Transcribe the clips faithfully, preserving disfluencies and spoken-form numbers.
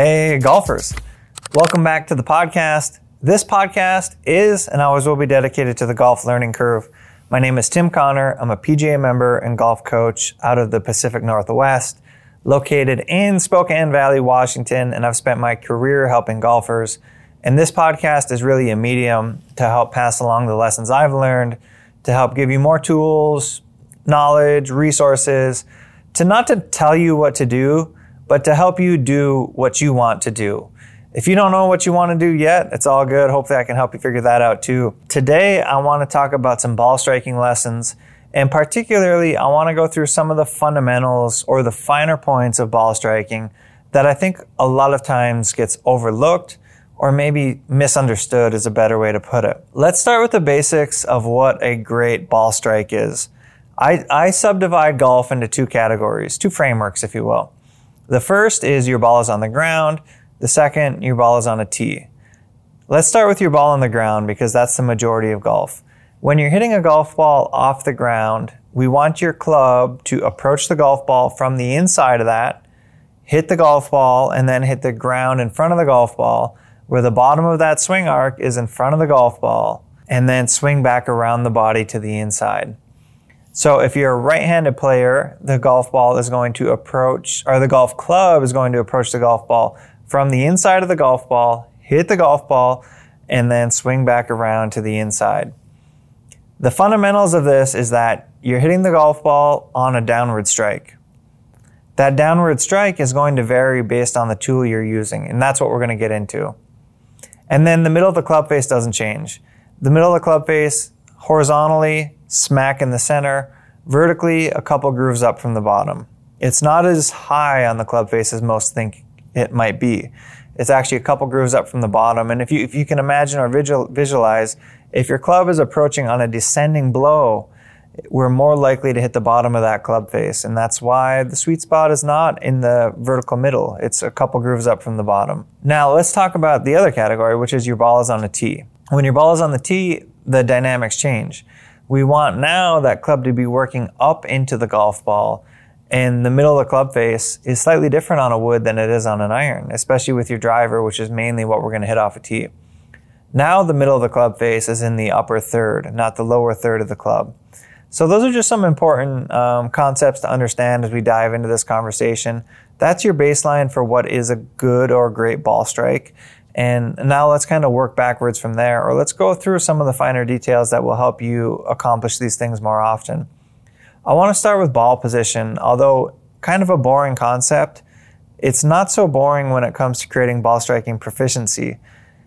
Hey, golfers. Welcome back to the podcast. This podcast is and always will be dedicated to the golf learning curve. My name is Tim Connor. I'm a P G A member and golf coach out of the Pacific Northwest, located in Spokane Valley, Washington, and I've spent my career helping golfers. And this podcast is really a medium to help pass along the lessons I've learned, to help give you more tools, knowledge, resources, to not to tell you what to do, but to help you do what you want to do. If you don't know what you want to do yet, it's all good. Hopefully I can help you figure that out too. Today, I want to talk about some ball striking lessons, and particularly I want to go through some of the fundamentals or the finer points of ball striking that I think a lot of times gets overlooked or maybe misunderstood is a better way to put it. Let's start with the basics of what a great ball strike is. I, I subdivide golf into two categories, two frameworks, if you will. The first is your ball is on the ground. The second, your ball is on a tee. Let's start with your ball on the ground because that's the majority of golf. When you're hitting a golf ball off the ground, we want your club to approach the golf ball from the inside of that, hit the golf ball, and then hit the ground in front of the golf ball where the bottom of that swing arc is in front of the golf ball, and then swing back around the body to the inside. So if you're a right-handed player, the golf ball is going to approach, or the golf club is going to approach the golf ball from the inside of the golf ball, hit the golf ball, and then swing back around to the inside. The fundamentals of this is that you're hitting the golf ball on a downward strike. That downward strike is going to vary based on the tool you're using, and that's what we're going to get into. And then the middle of the club face doesn't change. The middle of the club face, horizontally, smack in the center, vertically a couple grooves up from the bottom. It's not as high on the club face as most think it might be. It's actually a couple grooves up from the bottom. And if you if you can imagine or visual, visualize, if your club is approaching on a descending blow, we're more likely to hit the bottom of that club face. And that's why the sweet spot is not in the vertical middle. It's a couple grooves up from the bottom. Now let's talk about the other category, which is your ball is on a tee. When your ball is on the tee, the dynamics change. We want now that club to be working up into the golf ball, and the middle of the club face is slightly different on a wood than it is on an iron, especially with your driver, which is mainly what we're going to hit off a tee. Now the middle of the club face is in the upper third, not the lower third of the club. So those are just some important um, concepts to understand as we dive into this conversation. That's your baseline for what is a good or great ball strike. And now let's kind of work backwards from there, or let's go through some of the finer details that will help you accomplish these things more often. I want to start with ball position. Although kind of a boring concept, it's not so boring when it comes to creating ball striking proficiency.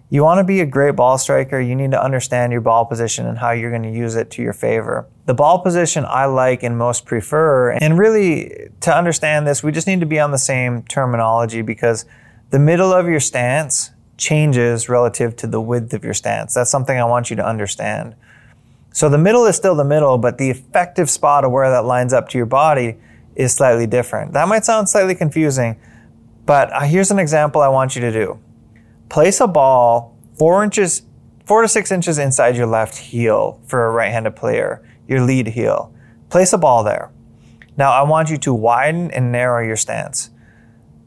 You want to be a great ball striker, you need to understand your ball position and how you're going to use it to your favor. The ball position I like and most prefer, and really to understand this, we just need to be on the same terminology because the middle of your stance changes relative to the width of your stance. That's something I want you to understand. So the middle is still the middle, but the effective spot of where that lines up to your body is slightly different. That might sound slightly confusing, but here's an example I want you to do. Place a ball four inches, four to six inches inside your left heel for a right-handed player, your lead heel. Place a ball there. Now I want you to widen and narrow your stance.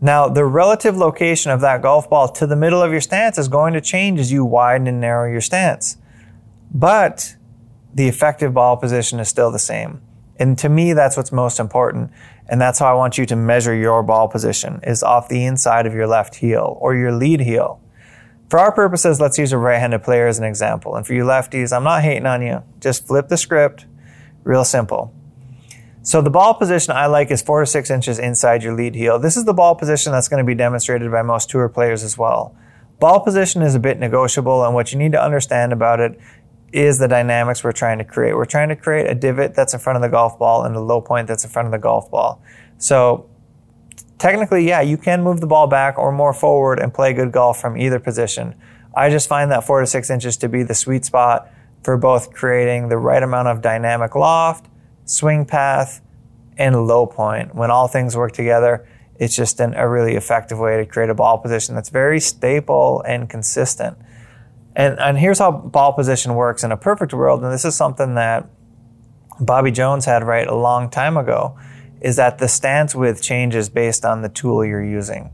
Now, the relative location of that golf ball to the middle of your stance is going to change as you widen and narrow your stance. But the effective ball position is still the same. And to me, that's what's most important. And that's how I want you to measure your ball position, is off the inside of your left heel or your lead heel. For our purposes, let's use a right-handed player as an example. And for you lefties, I'm not hating on you. Just flip the script. Real simple. So the ball position I like is four to six inches inside your lead heel. This is the ball position that's going to be demonstrated by most tour players as well. Ball position is a bit negotiable, and what you need to understand about it is the dynamics we're trying to create. We're trying to create a divot that's in front of the golf ball and a low point that's in front of the golf ball. So technically, yeah, you can move the ball back or more forward and play good golf from either position. I just find that four to six inches to be the sweet spot for both creating the right amount of dynamic loft, swing path, and low point. When all things work together, it's just an, a really effective way to create a ball position that's very stable and consistent. And, and here's how ball position works in a perfect world, and this is something that Bobby Jones had right a long time ago, is that the stance width changes based on the tool you're using.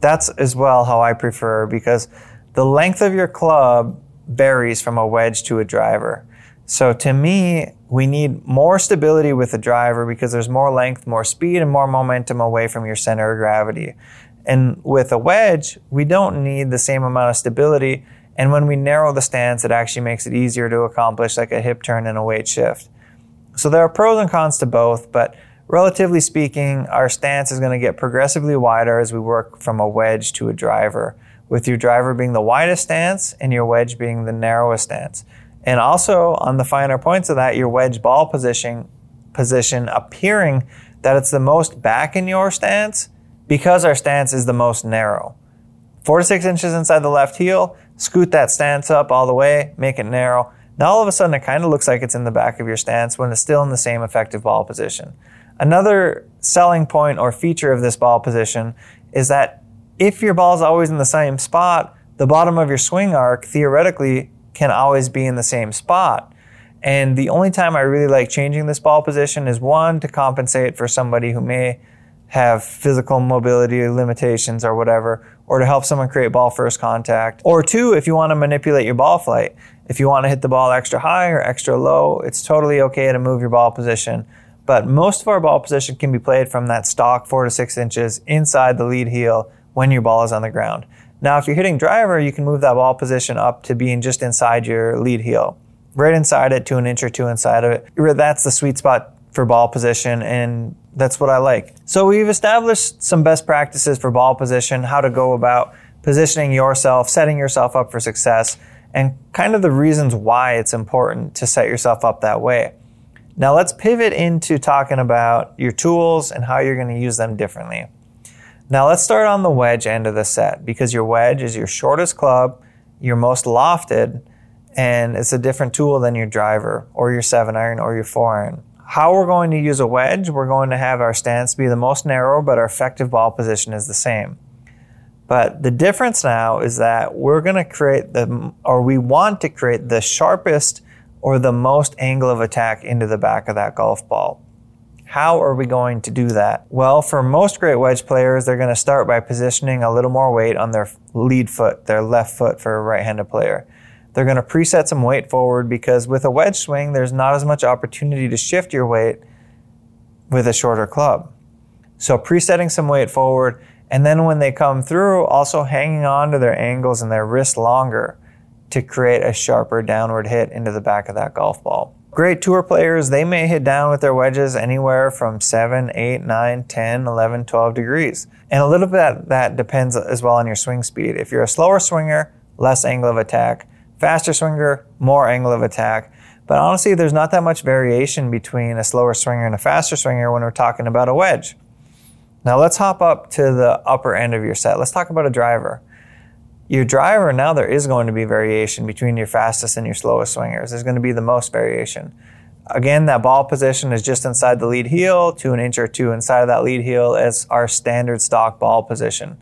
that's as well how I prefer, because the length of your club varies from a wedge to a driver. So to me, we need more stability with the driver because there's more length, more speed, and more momentum away from your center of gravity. And with a wedge, we don't need the same amount of stability. And when we narrow the stance, it actually makes it easier to accomplish like a hip turn and a weight shift. So there are pros and cons to both, but relatively speaking, our stance is going to get progressively wider as we work from a wedge to a driver, with your driver being the widest stance and your wedge being the narrowest stance. And also on the finer points of that, your wedge ball position, position appearing that it's the most back in your stance because our stance is the most narrow. Four to six inches inside the left heel, scoot that stance up all the way, make it narrow. Now all of a sudden it kind of looks like it's in the back of your stance when it's still in the same effective ball position. Another selling point or feature of this ball position is that if your ball is always in the same spot, the bottom of your swing arc theoretically can always be in the same spot. And the only time I really like changing this ball position is one, to compensate for somebody who may have physical mobility limitations or whatever, or to help someone create ball first contact. Or two, if you want to manipulate your ball flight. If you want to hit the ball extra high or extra low, it's totally okay to move your ball position. But most of our ball position can be played from that stock four to six inches inside the lead heel when your ball is on the ground. Now, if you're hitting driver, you can move that ball position up to being just inside your lead heel, right inside it to an inch or two inside of it. That's the sweet spot for ball position, and that's what I like. So we've established some best practices for ball position, how to go about positioning yourself, setting yourself up for success, and kind of the reasons why it's important to set yourself up that way. Now let's pivot into talking about your tools and how you're going to use them differently. Now let's start on the wedge end of the set, because your wedge is your shortest club, your most lofted, and it's a different tool than your driver or your seven iron or your four iron. How we're going to use a wedge, we're going to have our stance be the most narrow, but our effective ball position is the same. But the difference now is that we're going to create the, or we want to create the sharpest or the most angle of attack into the back of that golf ball. How are we going to do that? Well, for most great wedge players, they're going to start by positioning a little more weight on their lead foot, their left foot for a right-handed player. They're going to preset some weight forward because with a wedge swing, there's not as much opportunity to shift your weight with a shorter club. So presetting some weight forward, and then when they come through, also hanging on to their angles and their wrists longer to create a sharper downward hit into the back of that golf ball. Great tour players, they may hit down with their wedges anywhere from seven, eight, nine, ten, eleven, twelve degrees. And a little bit that depends as well on your swing speed. If you're a slower swinger, less angle of attack. Faster swinger, more angle of attack. But honestly, there's not that much variation between a slower swinger and a faster swinger when we're talking about a wedge. Now let's hop up to the upper end of your set. Let's talk about a driver. Your driver, now there is going to be variation between your fastest and your slowest swingers. There's going to be the most variation. Again, that ball position is just inside the lead heel to an inch or two inside of that lead heel as our standard stock ball position.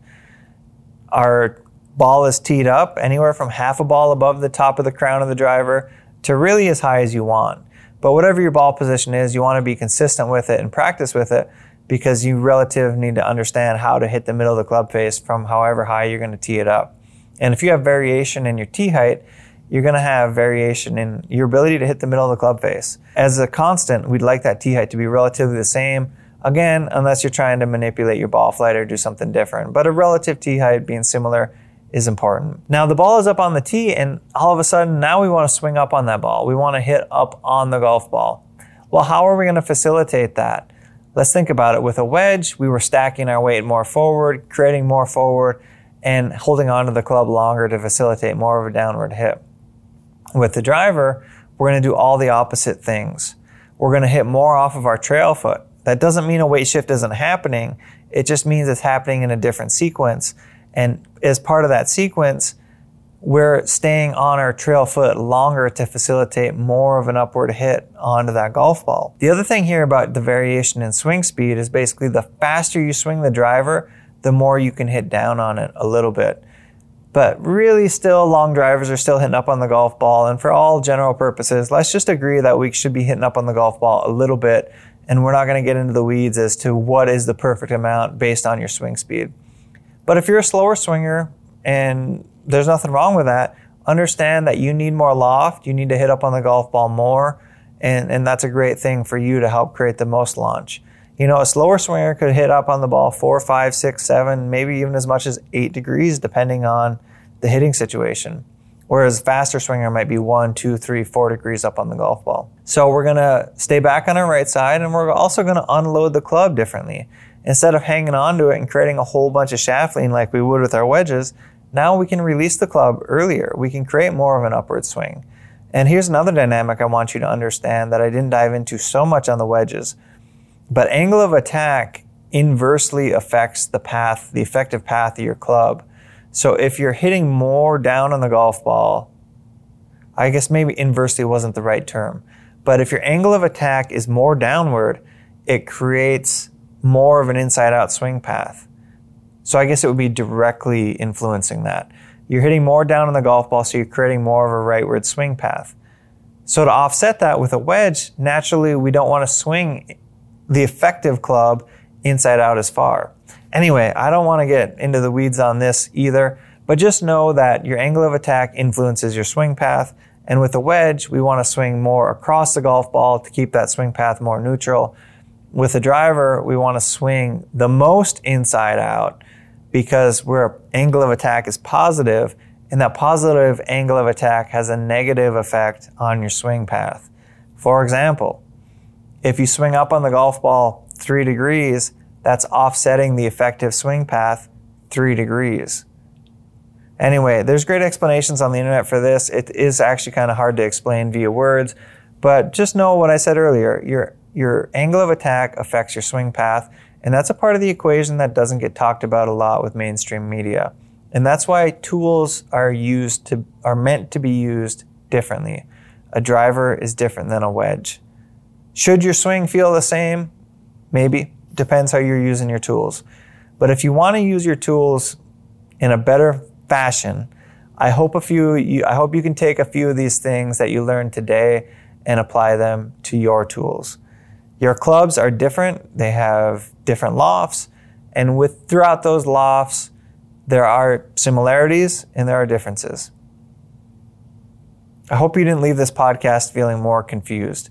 Our ball is teed up anywhere from half a ball above the top of the crown of the driver to really as high as you want. But whatever your ball position is, you want to be consistent with it and practice with it because you relatively need to understand how to hit the middle of the club face from however high you're going to tee it up. And if you have variation in your tee height, you're going to have variation in your ability to hit the middle of the club face. As a constant, we'd like that tee height to be relatively the same. Again, unless you're trying to manipulate your ball flight or do something different. But a relative tee height being similar is important. Now the ball is up on the tee and all of a sudden now we want to swing up on that ball. We want to hit up on the golf ball. Well, how are we going to facilitate that? Let's think about it. With a wedge, we were stacking our weight more forward, creating more forward, and holding onto the club longer to facilitate more of a downward hit. With the driver, we're going to do all the opposite things. We're going to hit more off of our trail foot. That doesn't mean a weight shift isn't happening. It just means it's happening in a different sequence. And as part of that sequence, we're staying on our trail foot longer to facilitate more of an upward hit onto that golf ball. The other thing here about the variation in swing speed is basically the faster you swing the driver, the more you can hit down on it a little bit. But really still, long drivers are still hitting up on the golf ball. And for all general purposes, let's just agree that we should be hitting up on the golf ball a little bit. And we're not going to get into the weeds as to what is the perfect amount based on your swing speed. But if you're a slower swinger, and there's nothing wrong with that, understand that you need more loft, you need to hit up on the golf ball more, and, and that's a great thing for you to help create the most launch. You know, a slower swinger could hit up on the ball four, five, six, seven, maybe even as much as eight degrees, depending on the hitting situation. Whereas a faster swinger might be one, two, three, four degrees up on the golf ball. So we're going to stay back on our right side, and we're also going to unload the club differently. Instead of hanging onto it and creating a whole bunch of shaft lean like we would with our wedges, now we can release the club earlier. We can create more of an upward swing. And here's another dynamic I want you to understand that I didn't dive into so much on the wedges. But angle of attack inversely affects the path, the effective path of your club. So if you're hitting more down on the golf ball, I guess maybe inversely wasn't the right term. But if your angle of attack is more downward, it creates more of an inside-out swing path. So I guess it would be directly influencing that. You're hitting more down on the golf ball, so you're creating more of a rightward swing path. So to offset that with a wedge, naturally we don't want to swing the effective club inside out as far. Anyway, I don't want to get into the weeds on this either, but just know that your angle of attack influences your swing path, and with a wedge, we want to swing more across the golf ball to keep that swing path more neutral. With a driver, we want to swing the most inside out, because where angle of attack is positive, and that positive angle of attack has a negative effect on your swing path. For example, if you swing up on the golf ball three degrees, that's offsetting the effective swing path three degrees. Anyway, there's great explanations on the internet for this. It is actually kind of hard to explain via words, but just know what I said earlier. Your, your angle of attack affects your swing path, and that's a part of the equation that doesn't get talked about a lot with mainstream media. And that's why tools are used to, are meant to be used differently. A driver is different than a wedge. Should your swing feel the same? Maybe. Depends how you're using your tools. But if you want to use your tools in a better fashion, I hope a few, you, I hope you can take a few of these things that you learned today and apply them to your tools. Your clubs are different. They have different lofts, and with throughout those lofts, there are similarities and there are differences. I hope you didn't leave this podcast feeling more confused.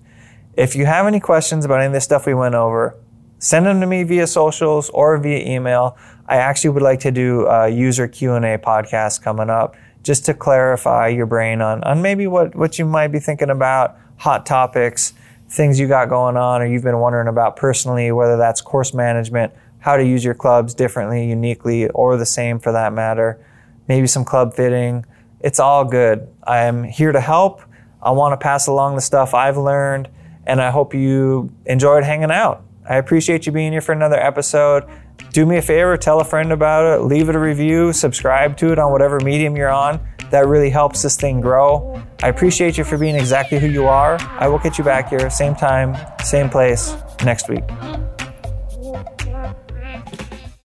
If you have any questions about any of the stuff we went over, send them to me via socials or via email. I actually would like to do a user Q and A podcast coming up just to clarify your brain on, on maybe what, what you might be thinking about, hot topics, things you got going on or you've been wondering about personally, whether that's course management, how to use your clubs differently, uniquely, or the same for that matter, maybe some club fitting. It's all good. I'm here to help. I want to pass along the stuff I've learned, and I hope you enjoyed hanging out. I appreciate you being here for another episode. Do me a favor, tell a friend about it, leave it a review, subscribe to it on whatever medium you're on. That really helps this thing grow. I appreciate you for being exactly who you are. I will catch you back here, same time, same place, next week.